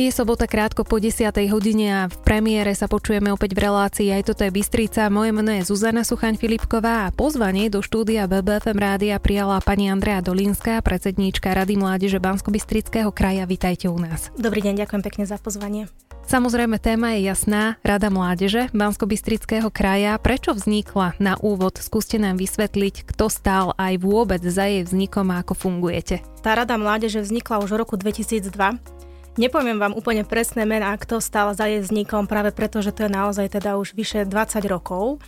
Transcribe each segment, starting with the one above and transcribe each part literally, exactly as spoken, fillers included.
Je sobota krátko po desiatej hodine a v premiére sa počujeme opäť v relácii Aj toto je Bystrica. Moje meno je Zuzana Suchaň Filipková a pozvanie do štúdia bé bé ef em rádia prijala pani Andrea Dolinská, predsedníčka Rady mládeže Banskobystrického kraja. Vitajte u nás. Dobrý deň, ďakujem pekne za pozvanie. Samozrejme, téma je jasná, Rada mládeže Banskobystrického kraja. Prečo vznikla na úvod? Skúste nám vysvetliť, kto stál aj vôbec za jej vznikom a ako fungujete. Tá Rada mládeže vznikla už v roku dvetisícdva. Nepoviem vám úplne presné mená, kto stál za jej vznikom, práve preto, že to je naozaj teda už vyše dvadsať rokov.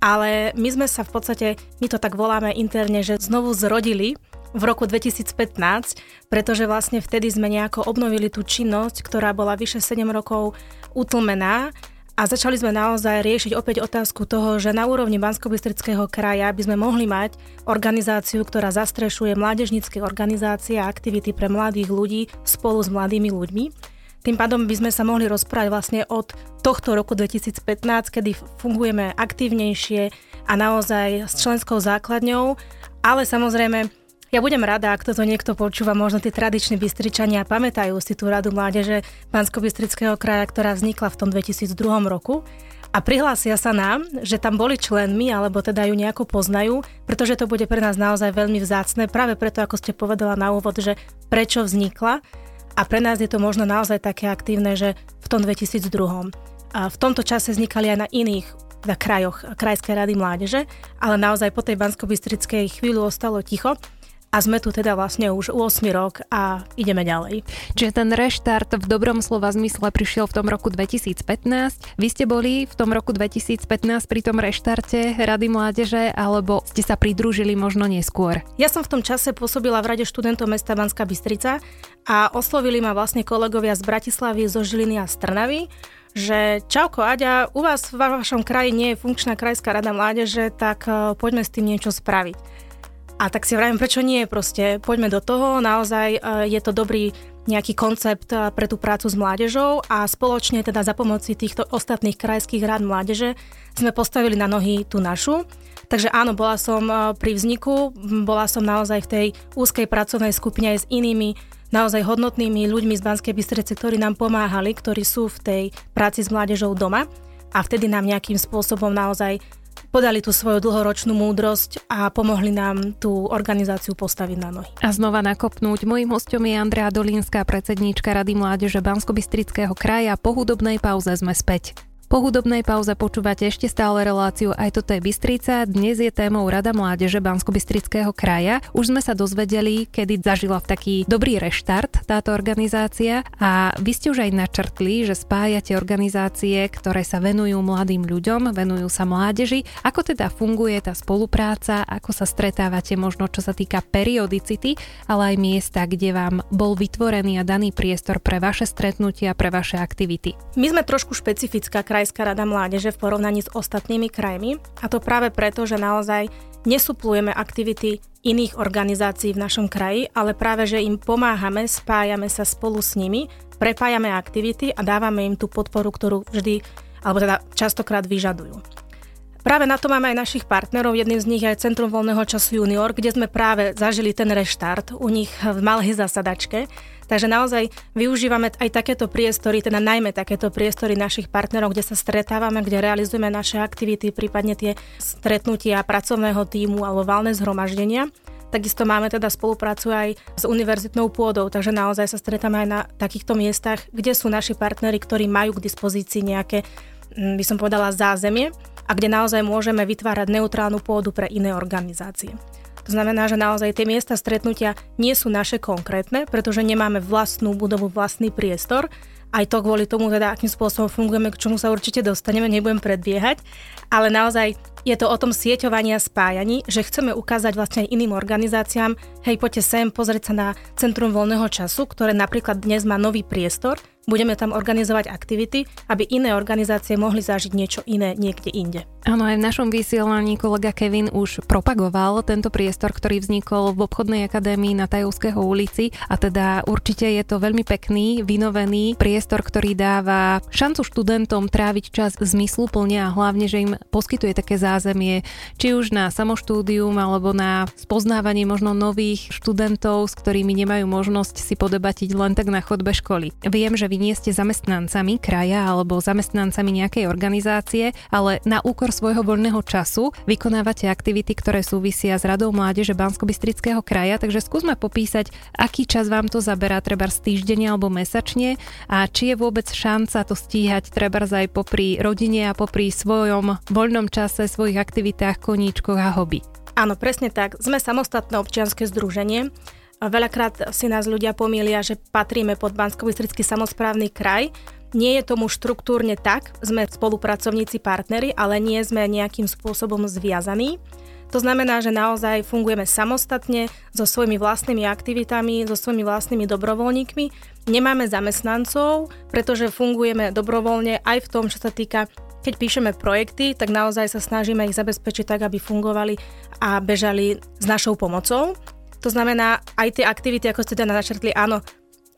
Ale my sme sa v podstate, my to tak voláme interne, že znovu zrodili v roku dvetisícpätnásť, pretože vlastne vtedy sme nejako obnovili tú činnosť, ktorá bola vyše sedem rokov utlmená, a začali sme naozaj riešiť opäť otázku toho, že na úrovni Banskobystrického kraja by sme mohli mať organizáciu, ktorá zastrešuje mládežnícke organizácie a aktivity pre mladých ľudí spolu s mladými ľuďmi. Tým pádom by sme sa mohli rozprávať vlastne od tohto roku dvetisícpätnásť, kedy fungujeme aktívnejšie a naozaj s členskou základňou, ale samozrejme ja budem rada, ak toto niekto počúva, možno tí tradiční Bystričania pamätajú si tú Radu mládeže Banskobystrického kraja, ktorá vznikla v tom dvetisícdva roku, a prihlásia sa nám, že tam boli členmi, alebo teda ju nejako poznajú, pretože to bude pre nás naozaj veľmi vzácne, práve preto, ako ste povedala na úvod, že prečo vznikla, a pre nás je to možno naozaj také aktívne, že v tom dvetisícdva. A v tomto čase vznikali aj na iných na krajoch Krajskej rady mládeže, ale naozaj po tej Banskobystrickej chvíli ostalo ticho. A sme tu teda vlastne už ôsmy rok a ideme ďalej. Čiže ten reštart v dobrom slova zmysle prišiel v tom roku dvetisícpätnásť. Vy ste boli v tom roku dvetisícpätnásť pri tom reštarte Rady mládeže, alebo ste sa pridružili možno neskôr? Ja som v tom čase pôsobila v Rade študentov mesta Banská Bystrica a oslovili ma vlastne kolegovia z Bratislavy, zo Žiliny a z Trnavy, že čauko Aďa, u vás v vašom kraji nie je funkčná Krajská rada mládeže, tak poďme s tým niečo spraviť. A tak si vravím, prečo nie, proste poďme do toho, naozaj je to dobrý nejaký koncept pre tú prácu s mládežou, a spoločne teda za pomoci týchto ostatných krajských rád mládeže sme postavili na nohy tú našu. Takže áno, bola som pri vzniku, bola som naozaj v tej úzkej pracovnej skupine aj s inými naozaj hodnotnými ľuďmi z Banskej Bystrice, ktorí nám pomáhali, ktorí sú v tej práci s mládežou doma, a vtedy nám nejakým spôsobom naozaj podali tú svoju dlhoročnú múdrosť a pomohli nám tú organizáciu postaviť na nohy. A znova nakopnúť. Mojím hosťom je Andrea Dolinská, predsedníčka Rady mládeže Banskobystrického kraja. Po hudobnej pauze sme späť. Po hudobnej pauze počúvate ešte stále reláciu Aj toto je Bystrica. Dnes je témou Rada mládeže Banskobystrického kraja. Už sme sa dozvedeli, kedy zažila v taký dobrý reštart táto organizácia, a vy ste už aj načrtli, že spájate organizácie, ktoré sa venujú mladým ľuďom, venujú sa mládeži. Ako teda funguje tá spolupráca, ako sa stretávate možno čo sa týka periodicity, ale aj miesta, kde vám bol vytvorený a daný priestor pre vaše stretnutia, pre vaše aktivity? My sme trošku špecifická kraj Krajská rada mládeže v porovnaní s ostatnými krajmi, a to práve preto, že naozaj nesuplujeme aktivity iných organizácií v našom kraji, ale práve, že im pomáhame, spájame sa spolu s nimi, prepájame aktivity a dávame im tú podporu, ktorú vždy, alebo teda častokrát vyžadujú. Práve na to máme aj našich partnerov, jedným z nich je aj Centrum voľného času Junior, kde sme práve zažili ten reštart u nich v malej zasadačke. Takže naozaj využívame aj takéto priestory, teda najmä takéto priestory našich partnerov, kde sa stretávame, kde realizujeme naše aktivity, prípadne tie stretnutia pracovného tímu alebo valné zhromaždenia. Takisto máme teda spoluprácu aj s univerzitnou pôdou, takže naozaj sa stretáme aj na takýchto miestach, kde sú naši partneri, ktorí majú k dispozícii nejaké, by som povedala, zázemie, a kde naozaj môžeme vytvárať neutrálnu pôdu pre iné organizácie. To znamená, že naozaj tie miesta stretnutia nie sú naše konkrétne, pretože nemáme vlastnú budovu, vlastný priestor. Aj to kvôli tomu, teda, akým spôsobom fungujeme, k čomu sa určite dostaneme, nebudem predbiehať. Ale naozaj je to o tom sieťovaní a spájaní, že chceme ukázať vlastne iným organizáciám, hej, poďte sem pozrieť sa na Centrum voľného času, ktoré napríklad dnes má nový priestor. Budeme tam organizovať aktivity, aby iné organizácie mohli zažiť niečo iné niekde inde. Áno, aj v našom vysielaní kolega Kevin už propagoval tento priestor, ktorý vznikol v obchodnej akadémii na Tajovského ulici, a teda určite je to veľmi pekný, vynovený priestor, ktorý dáva šancu študentom tráviť čas zmysluplne, a hlavne, že im poskytuje také zázemie, či už na samoštúdium alebo na spoznávanie možno nových študentov, s ktorými nemajú možnosť si podebatiť len tak na chodbe školy. Viem, že vy nie ste zamestnancami kraja alebo zamestnancami nejakej organizácie, ale na úkor svojho voľného času vykonávate aktivity, ktoré súvisia s Radou mládeže Banskobystrického kraja, takže skúsme popísať, aký čas vám to zaberá trebárs týždenne alebo mesačne a či je vôbec šanca to stíhať trebárs aj popri rodine a popri svojom voľnom čase, svojich aktivitách, koníčkoch a hobby. Áno, presne tak. Sme samostatné občianske združenie. Veľakrát si nás ľudia pomýlia, že patríme pod Banskobystrický samosprávny kraj. Nie je tomu štruktúrne tak, sme spolupracovníci, partneri, ale nie sme nejakým spôsobom zviazaní. To znamená, že naozaj fungujeme samostatne, so svojimi vlastnými aktivitami, so svojimi vlastnými dobrovoľníkmi. Nemáme zamestnancov, pretože fungujeme dobrovoľne aj v tom, čo sa týka, keď píšeme projekty, tak naozaj sa snažíme ich zabezpečiť tak, aby fungovali a bežali s našou pomocou. To znamená, aj tie aktivity, ako ste teda načrtli, áno,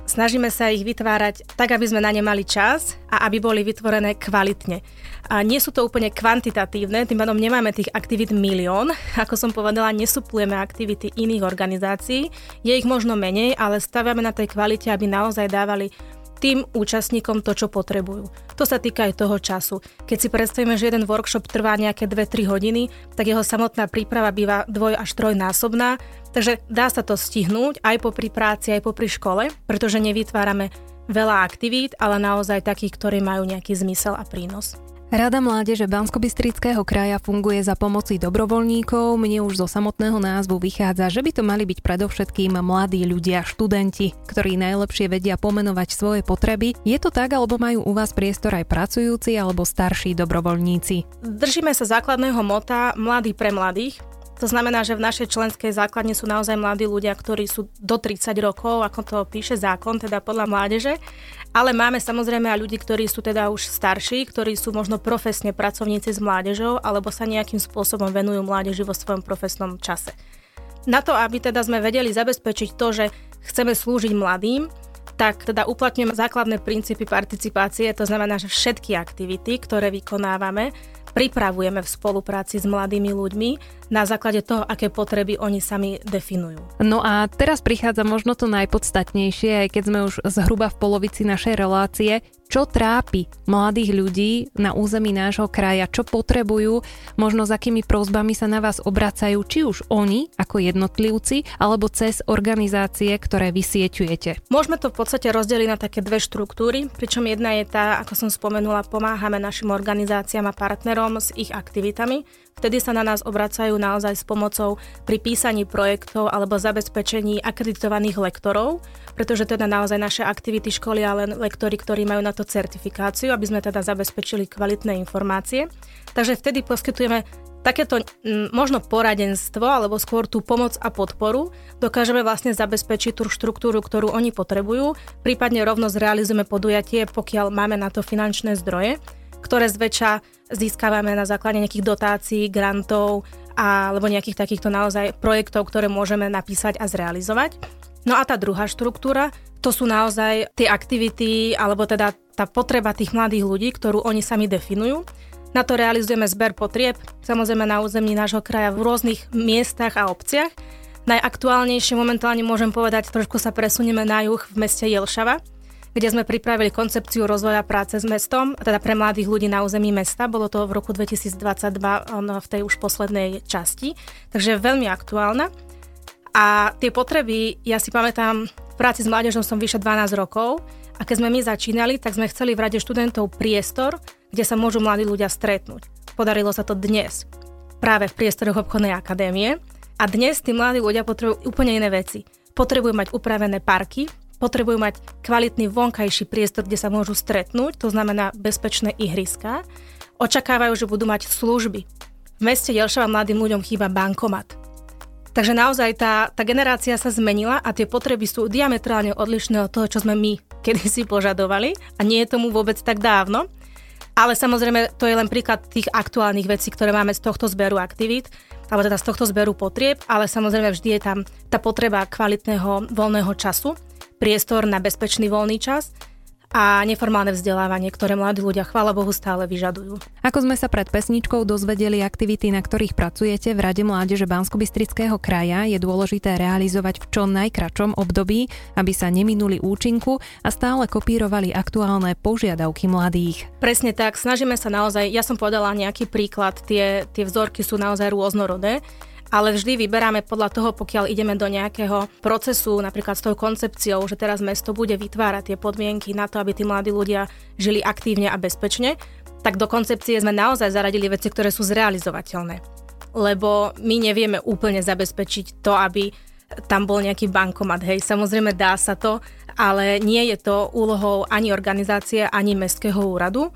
snažíme sa ich vytvárať tak, aby sme na ne mali čas a aby boli vytvorené kvalitne. A nie sú to úplne kvantitatívne, tým pádom nemáme tých aktivít milión. Ako som povedala, nesuplujeme aktivity iných organizácií. Je ich možno menej, ale staviame na tej kvalite, aby naozaj dávali tým účastníkom to, čo potrebujú. To sa týka aj toho času. Keď si predstavíme, že jeden workshop trvá nejaké dve tri hodiny, tak jeho samotná príprava býva dvoj až trojnásobná, takže dá sa to stihnúť aj popri práci, aj popri škole, pretože nevytvárame veľa aktivít, ale naozaj takých, ktoré majú nejaký zmysel a prínos. Rada mládeže Banskobystrického kraja funguje za pomoci dobrovoľníkov. Mne už zo samotného názvu vychádza, že by to mali byť predovšetkým mladí ľudia, študenti, ktorí najlepšie vedia pomenovať svoje potreby. Je to tak, alebo majú u vás priestor aj pracujúci alebo starší dobrovoľníci? Držíme sa základného mota mladí pre mladých. To znamená, že v našej členskej základne sú naozaj mladí ľudia, ktorí sú do tridsať rokov, ako to píše zákon, teda podľa mládeže. Ale máme samozrejme aj ľudí, ktorí sú teda už starší, ktorí sú možno profesne pracovníci s mládežou alebo sa nejakým spôsobom venujú mládeži vo svojom profesnom čase. Na to, aby teda sme vedeli zabezpečiť to, že chceme slúžiť mladým, tak teda uplatňujeme základné princípy participácie, to znamená, že všetky aktivity, ktoré vykonávame, pripravujeme v spolupráci s mladými ľuďmi na základe toho, aké potreby oni sami definujú. No a teraz prichádza možno to najpodstatnejšie, aj keď sme už zhruba v polovici našej relácie. Čo trápi mladých ľudí na území nášho kraja? Čo potrebujú? Možno s akými prosbami sa na vás obracajú, či už oni ako jednotlivci, alebo cez organizácie, ktoré vy sieťujete? Môžeme to v podstate rozdeliť na také dve štruktúry, pričom jedna je tá, ako som spomenula, pomáhame našim organizáciám a partnerom s ich aktivitami. Vtedy sa na nás obracajú naozaj s pomocou pri písaní projektov alebo zabezpečení akreditovaných lektorov, pretože teda naozaj naše aktivity školia len lektori, ktorí majú na to certifikáciu, aby sme teda zabezpečili kvalitné informácie. Takže vtedy poskytujeme takéto možno poradenstvo, alebo skôr tú pomoc a podporu. Dokážeme vlastne zabezpečiť tú štruktúru, ktorú oni potrebujú, prípadne rovno zrealizujeme podujatie, pokiaľ máme na to finančné zdroje, ktoré zväčša získavame na základe nejakých dotácií, grantov alebo nejakých takýchto naozaj projektov, ktoré môžeme napísať a zrealizovať. No a tá druhá štruktúra, to sú naozaj tie aktivity, alebo teda tá potreba tých mladých ľudí, ktorú oni sami definujú. Na to realizujeme zber potrieb, samozrejme na území nášho kraja v rôznych miestach a obciach. Najaktuálnejšie momentálne môžem povedať, trošku sa presunieme na juh v meste Jelšava, kde sme pripravili koncepciu rozvoja práce s mestom, teda pre mladých ľudí na území mesta. Bolo to v roku dvetisícdvadsaťdva v tej už poslednej časti, takže veľmi aktuálna. A tie potreby, ja si pamätám, v práci s mládežou som vyše dvanásť rokov a keď sme my začínali, tak sme chceli v Rade študentov priestor, kde sa môžu mladí ľudia stretnúť. Podarilo sa to dnes, práve v priestoroch obchodnej akadémie. A dnes tí mladí ľudia potrebujú úplne iné veci. Potrebujú mať upravené parky, potrebujú mať kvalitný vonkajší priestor, kde sa môžu stretnúť, to znamená bezpečné ihriská. Očakávajú, že budú mať služby. V meste Jelšava mladým ľuďom chýba bankomat. Takže naozaj tá, tá generácia sa zmenila a tie potreby sú diametrálne odlišné od toho, čo sme my kedysi požadovali a nie je tomu vôbec tak dávno. Ale samozrejme to je len príklad tých aktuálnych vecí, ktoré máme z tohto zberu aktivít, alebo teda z tohto zberu potrieb, ale samozrejme vždy je tam tá potreba kvalitného voľného času, priestor na bezpečný voľný čas a neformálne vzdelávanie, ktoré mladí ľudia, chvála Bohu, stále vyžadujú. Ako sme sa pred pesničkou dozvedeli, aktivity, na ktorých pracujete v Rade mládeže Banskobystrického kraja, je dôležité realizovať v čo najkračom období, aby sa neminuli účinku a stále kopírovali aktuálne požiadavky mladých. Presne tak, snažíme sa naozaj, ja som povedala nejaký príklad, tie, tie vzorky sú naozaj rôznorodé, ale vždy vyberáme podľa toho, pokiaľ ideme do nejakého procesu, napríklad s tou koncepciou, že teraz mesto bude vytvárať tie podmienky na to, aby tí mladí ľudia žili aktívne a bezpečne, tak do koncepcie sme naozaj zaradili veci, ktoré sú zrealizovateľné. Lebo my nevieme úplne zabezpečiť to, aby tam bol nejaký bankomat. Hej, samozrejme dá sa to, ale nie je to úlohou ani organizácie, ani mestského úradu.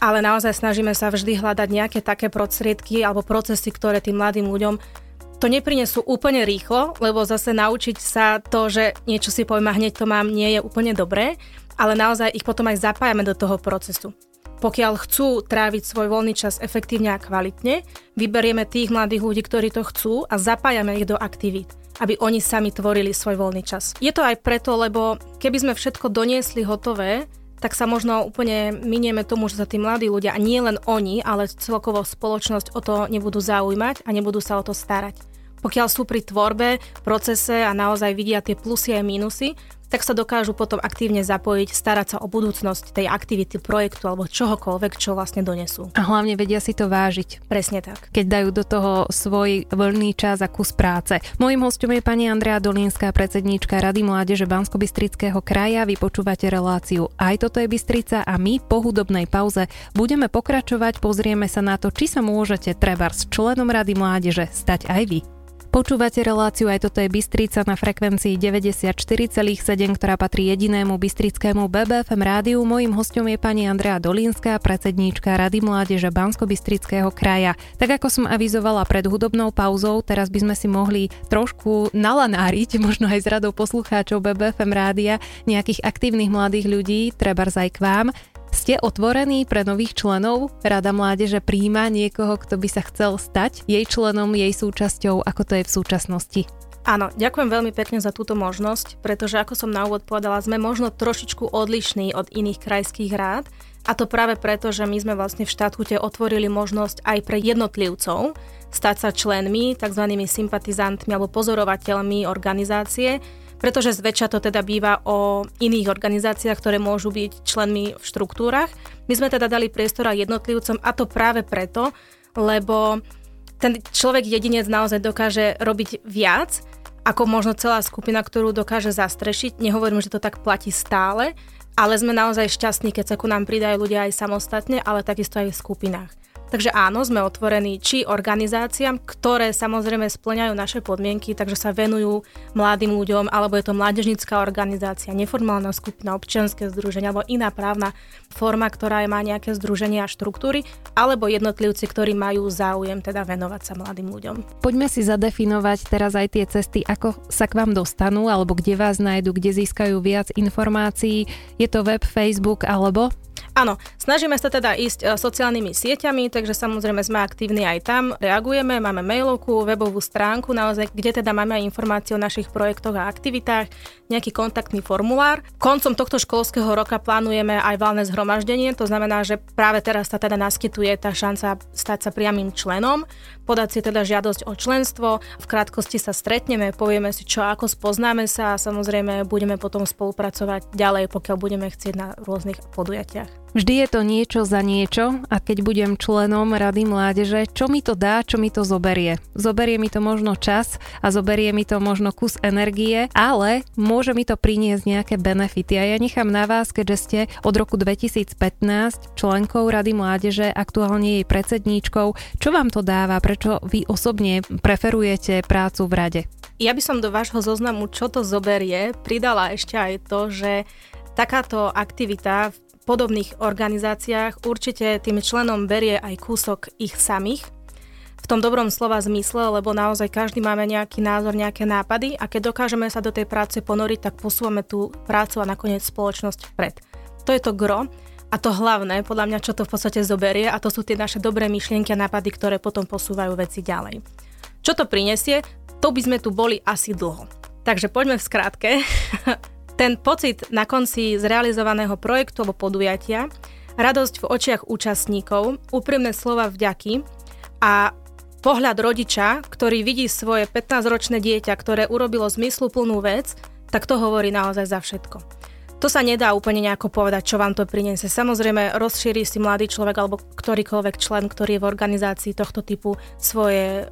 Ale naozaj snažíme sa vždy hľadať nejaké také prostriedky alebo procesy, ktoré tým mladým ľuďom to neprinesú úplne rýchlo, lebo zase naučiť sa to, že niečo si poviem a hneď to mám, nie je úplne dobré, ale naozaj ich potom aj zapájame do toho procesu. Pokiaľ chcú tráviť svoj voľný čas efektívne a kvalitne, vyberieme tých mladých ľudí, ktorí to chcú a zapájame ich do aktivít, aby oni sami tvorili svoj voľný čas. Je to aj preto, lebo keby sme všetko doniesli hotové, tak sa možno úplne minieme tomu, že sa tí mladí ľudia, a nie len oni, ale celkovo spoločnosť o to nebudú zaujímať a nebudú sa o to starať. Pokiaľ sú pri tvorbe, procese a naozaj vidia tie plusy a mínusy, tak sa dokážu potom aktívne zapojiť, starať sa o budúcnosť tej aktivity, projektu alebo čohokoľvek, čo vlastne donesú. A hlavne vedia si to vážiť. Presne tak. Keď dajú do toho svoj voľný čas a kus práce. Mojím hosťom je pani Andrea Dolinská, predsedníčka Rady mládeže Banskobystrického kraja. Vy počúvate reláciu Aj toto je Bystrica a my po hudobnej pauze budeme pokračovať, pozrieme sa na to, či sa môžete trebárs členom Rady mládeže stať aj vy. Počúvate reláciu Aj toto je Bystrica na frekvencii deväťdesiatštyri celá sedem, ktorá patrí jedinému bystrickému bé bé ef em rádiu. Mojím hosťom je pani Andrea Dolinská, predsedníčka Rady mládeže Banskobystrického kraja. Tak ako som avizovala pred hudobnou pauzou, teraz by sme si mohli trošku nalanáriť, možno aj s radou poslucháčov bé bé ef em rádia, nejakých aktívnych mladých ľudí, trebárs aj k vám. Ste otvorení pre nových členov? Rada mládeže prijíma niekoho, kto by sa chcel stať jej členom, jej súčasťou, ako to je v súčasnosti? Áno, ďakujem veľmi pekne za túto možnosť, pretože ako som na úvod povedala, sme možno trošičku odlišní od iných krajských rád, a to práve preto, že my sme vlastne v štatúte otvorili možnosť aj pre jednotlivcov stať sa členmi, takzvanými sympatizantmi alebo pozorovateľmi organizácie, pretože zväčša to teda býva o iných organizáciách, ktoré môžu byť členmi v štruktúrach. My sme teda dali priestor aj jednotlivcom, a to práve preto, lebo ten človek jedinec naozaj dokáže robiť viac, ako možno celá skupina, ktorú dokáže zastrešiť. Nehovorím, že to tak platí stále, ale sme naozaj šťastní, keď sa ku nám pridajú ľudia aj samostatne, ale takisto aj v skupinách. Takže áno, sme otvorení či organizáciám, ktoré samozrejme spĺňajú naše podmienky, takže sa venujú mladým ľuďom, alebo je to mládežnická organizácia, neformálna skupina, občianske združenie alebo iná právna forma, ktorá má nejaké združenia a štruktúry, alebo jednotlivci, ktorí majú záujem teda venovať sa mladým ľuďom. Poďme si zadefinovať teraz aj tie cesty, ako sa k vám dostanú, alebo kde vás nájdu, kde získajú viac informácií. Je to web, Facebook alebo... Áno, snažíme sa teda ísť sociálnymi sieťami, takže samozrejme sme aktívni aj tam, reagujeme, máme mailovku, webovú stránku, naozaj, kde teda máme aj informácie o našich projektoch a aktivitách, nejaký kontaktný formulár. Koncom tohto školského roka plánujeme aj valné zhromaždenie, to znamená, že práve teraz sa teda naskytuje tá šanca stať sa priamym členom, podať si teda žiadosť o členstvo, v krátkosti sa stretneme, povieme si čo, ako, spoznáme sa a samozrejme budeme potom spolupracovať ďalej, pokiaľ budeme chcieť na rôznych podujatiach. Vždy je to niečo za niečo a keď budem členom Rady mládeže, čo mi to dá, čo mi to zoberie. Zoberie mi to možno čas a zoberie mi to možno kus energie, ale môže mi to priniesť nejaké benefity. A ja nechám na vás, keďže ste od roku dvetisícpätnásť členkou Rady mládeže, aktuálne jej predsedníčkou. Čo vám to dáva? Prečo vy osobne preferujete prácu v rade? Ja by som do vášho zoznamu, čo to zoberie, pridala ešte aj to, že takáto aktivita v podobných organizáciách určite tým členom berie aj kúsok ich samých. V tom dobrom slova zmysle, lebo naozaj každý máme nejaký názor, nejaké nápady a keď dokážeme sa do tej práce ponoriť, tak posúvame tú prácu a nakoniec spoločnosť vpred. To je to gro a to hlavné, podľa mňa, čo to v podstate zoberie a to sú tie naše dobré myšlienky a nápady, ktoré potom posúvajú veci ďalej. Čo to prinesie, to by sme tu boli asi dlho. Takže poďme v skratke. Ten pocit na konci zrealizovaného projektu alebo podujatia, radosť v očiach účastníkov, úprimné slova vďaky a pohľad rodiča, ktorý vidí svoje pätnásťročné dieťa, ktoré urobilo zmysluplnú vec, tak to hovorí naozaj za všetko. To sa nedá úplne nejako povedať, čo vám to priniesie. Samozrejme, rozšíri si mladý človek alebo ktorýkoľvek člen, ktorý je v organizácii tohto typu svoje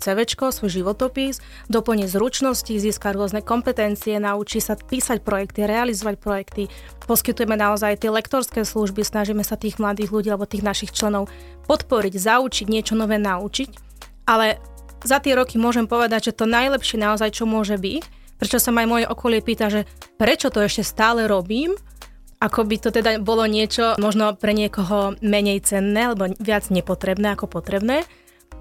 CVčko, svoj životopis, doplní zručnosti, získa rôzne kompetencie, naučí sa písať projekty, realizovať projekty. Poskytujeme naozaj tie lektorské služby, snažíme sa tých mladých ľudí alebo tých našich členov podporiť, zaučiť, niečo nové naučiť. Ale za tie roky môžem povedať, že to najlepšie naozaj, čo môže byť, prečo sa aj moje okolie pýta, že prečo to ešte stále robím, ako by to teda bolo niečo možno pre niekoho menej cenné, alebo viac nepotrebné ako potrebné,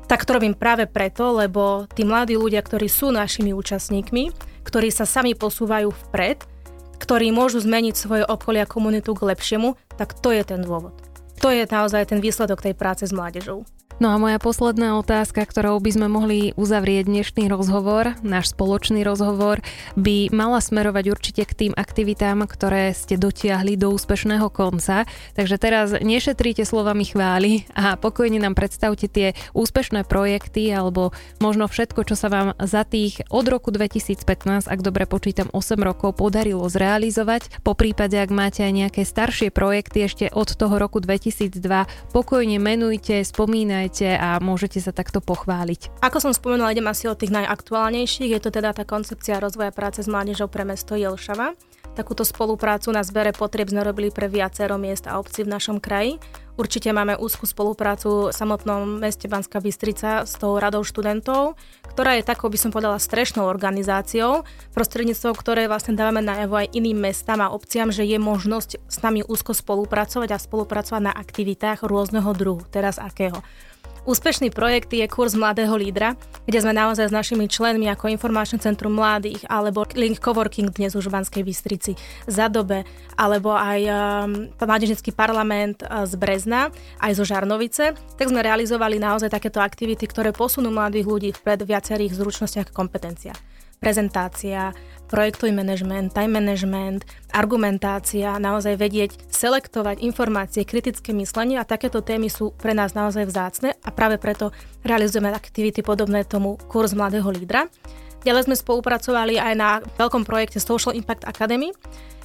tak to robím práve preto, lebo tí mladí ľudia, ktorí sú našimi účastníkmi, ktorí sa sami posúvajú vpred, ktorí môžu zmeniť svoje okolie a komunitu k lepšiemu, tak to je ten dôvod. To je naozaj ten výsledok tej práce s mládežou. No a moja posledná otázka, ktorou by sme mohli uzavrieť dnešný rozhovor, náš spoločný rozhovor, by mala smerovať určite k tým aktivitám, ktoré ste dotiahli do úspešného konca. Takže teraz nešetríte slovami chvály a pokojne nám predstavte tie úspešné projekty alebo možno všetko, čo sa vám za tých od roku dvetisícpätnásť, ak dobre počítam, osem rokov podarilo zrealizovať. Po prípade, ak máte aj nejaké staršie projekty ešte od toho roku dvetisícdva, pokojne menujte, spomínajte a môžete sa takto pochváliť. Ako som spomenula, idem asi od tých najaktuálnejších. Je to teda tá koncepcia rozvoja práce s mládežou pre mesto Jelšava. Takúto spoluprácu na zbere potrieb sme robili pre viacero miest a obcí v našom kraji. Určite máme úzkú spoluprácu v samotnom meste Banská Bystrica s tou radou študentov, ktorá je takou, by som povedala, strešnou organizáciou, prostredníctvom ktorej vlastne dávame najavo aj iným mestám a obciam, že je možnosť s nami úzko spolupracovať a spolupracovať na aktivitách rôzneho druhu, teraz akého. Úspešný projekt je kurz mladého lídra, kde sme naozaj s našimi členmi ako Informáčne centrum mladých alebo Link Coworking dnes už v Banskej Bystrici, Zadobe, alebo aj um, Mladížnecký parlament z Brezna, aj zo Žarnovice, tak sme realizovali naozaj takéto aktivity, ktoré posunú mladých ľudí vpred viacerých zručnostiach a kompetenciách. Prezentácia, projektový manažment, time management, argumentácia, naozaj vedieť selektovať informácie, kritické myslenie a takéto témy sú pre nás naozaj vzácne a práve preto realizujeme aktivity podobné tomu kurz mladého lídra. Ďalej sme spolupracovali aj na veľkom projekte Social Impact Academy,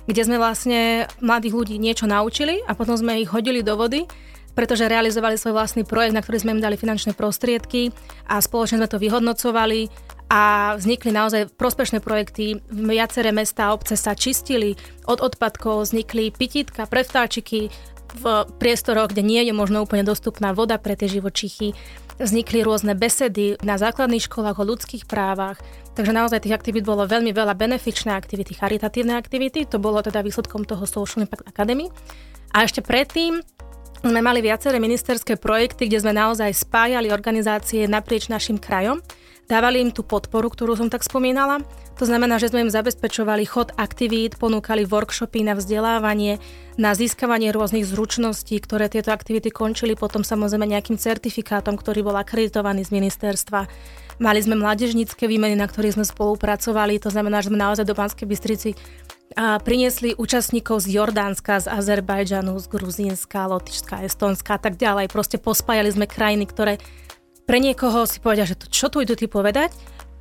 kde sme vlastne mladých ľudí niečo naučili a potom sme ich hodili do vody, pretože realizovali svoj vlastný projekt, na ktorý sme im dali finančné prostriedky a spoločne sme to vyhodnocovali a vznikli naozaj prospešné projekty. Viaceré mestá a obce sa čistili od odpadkov, vznikli pitítka, prevtáčiky v priestoroch, kde nie je možno úplne dostupná voda pre tie živočichy. Vznikli rôzne besedy na základných školách o ľudských právach. Takže naozaj tých aktivít bolo veľmi veľa, benefičné aktivity, charitatívne aktivity. To bolo teda výsledkom toho Social Impact Academy. A ešte predtým sme mali viaceré ministerské projekty, kde sme naozaj spájali organizácie naprieč našim krajom. Dávali im tú podporu, ktorú som tak spomínala. To znamená, že sme im zabezpečovali chod aktivít, ponúkali workshopy na vzdelávanie, na získavanie rôznych zručností, ktoré tieto aktivity končili potom samozrejme nejakým certifikátom, ktorý bol akreditovaný z ministerstva. Mali sme mládežnícke výmeny, na ktorých sme spolupracovali. To znamená, že sme naozaj do Banskej Bystrici a priniesli účastníkov z Jordánska, z Azerbajdžanu, z Gruzínska, Lotyšska, Estónska a tak ďalej. Proste pospájali sme krajiny, ktoré pre niekoho si povedia, že to, čo tu idú ty povedať,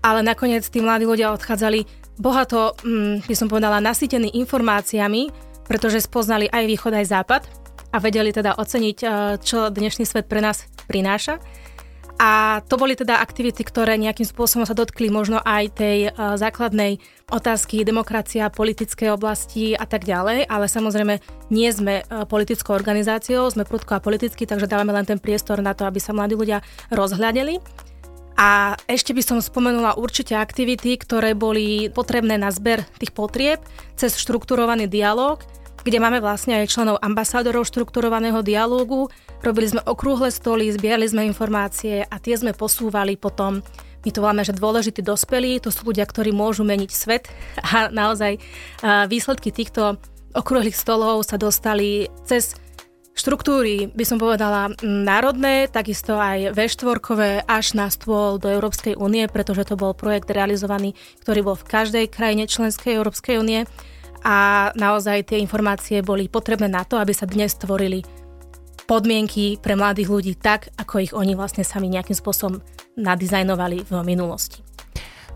ale nakoniec tí mladí ľudia odchádzali bohato, hm, by som povedala, nasýtení informáciami, pretože spoznali aj východ, aj západ a vedeli teda oceniť, čo dnešný svet pre nás prináša. A to boli teda aktivity, ktoré nejakým spôsobom sa dotkli možno aj tej základnej otázky demokracia, politické oblasti a tak ďalej, ale samozrejme nie sme politickou organizáciou, sme prudko a politicky, takže dávame len ten priestor na to, aby sa mladí ľudia rozhľadeli. A ešte by som spomenula určite aktivity, ktoré boli potrebné na zber tých potrieb cez štrukturovaný dialóg, kde máme vlastne aj členov ambasádorov štrukturovaného dialógu. Robili sme okrúhle stoly, zbierali sme informácie a tie sme posúvali potom. My to voláme, že dôležití dospelí, to sú ľudia, ktorí môžu meniť svet a naozaj výsledky týchto okrúhlych stolov sa dostali cez štruktúry, by som povedala, národné, takisto aj vé štvorkové až na stôl do Európskej únie, pretože to bol projekt realizovaný, ktorý bol v každej krajine členskej Európskej únie. a naozaj tie informácie boli potrebné na to, aby sa dnes stvorili podmienky pre mladých ľudí tak, ako ich oni vlastne sami nejakým spôsobom nadizajnovali v minulosti.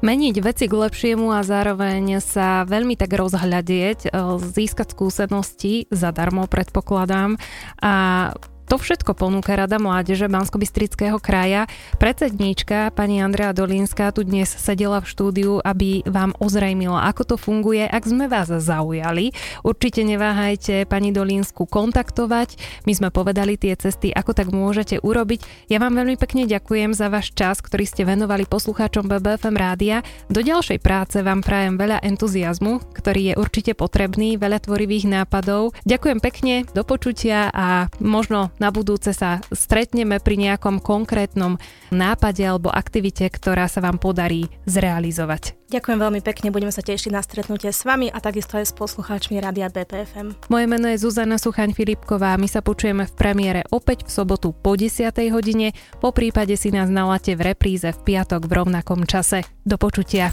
Meniť veci k lepšiemu a zároveň sa veľmi tak rozhľadieť, získať skúsenosti zadarmo, predpokladám. A to všetko ponúka Rada mládeže Banskobystrického kraja. Predsedníčka pani Andrea Dolinská tu dnes sedela v štúdiu, aby vám ozrejmila, ako to funguje. Ak sme vás zaujali, určite neváhajte pani Dolinsku kontaktovať. My sme povedali tie cesty, ako tak môžete urobiť. Ja vám veľmi pekne ďakujem za váš čas, ktorý ste venovali poslucháčom bé bé ef em rádia. Do ďalšej práce vám prajem veľa entuziazmu, ktorý je určite potrebný, veľa tvorivých nápadov. Ďakujem pekne, do počutia a možno na budúce sa stretneme pri nejakom konkrétnom nápade alebo aktivite, ktorá sa vám podarí zrealizovať. Ďakujem veľmi pekne, budeme sa tešiť na stretnutie s vami a takisto aj s poslucháčmi Rádia bé bé ef em. Moje meno je Zuzana Suchaň Filipková, my sa počujeme v premiére opäť v sobotu po desiatej hodine, po prípade si nás naláte v repríze v piatok v rovnakom čase. Do počutia.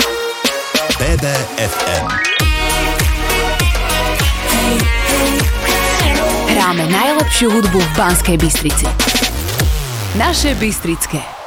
bé bé ef em. Hráme najlepšiu hudbu v Banskej Bystrici. Naše Bystrické.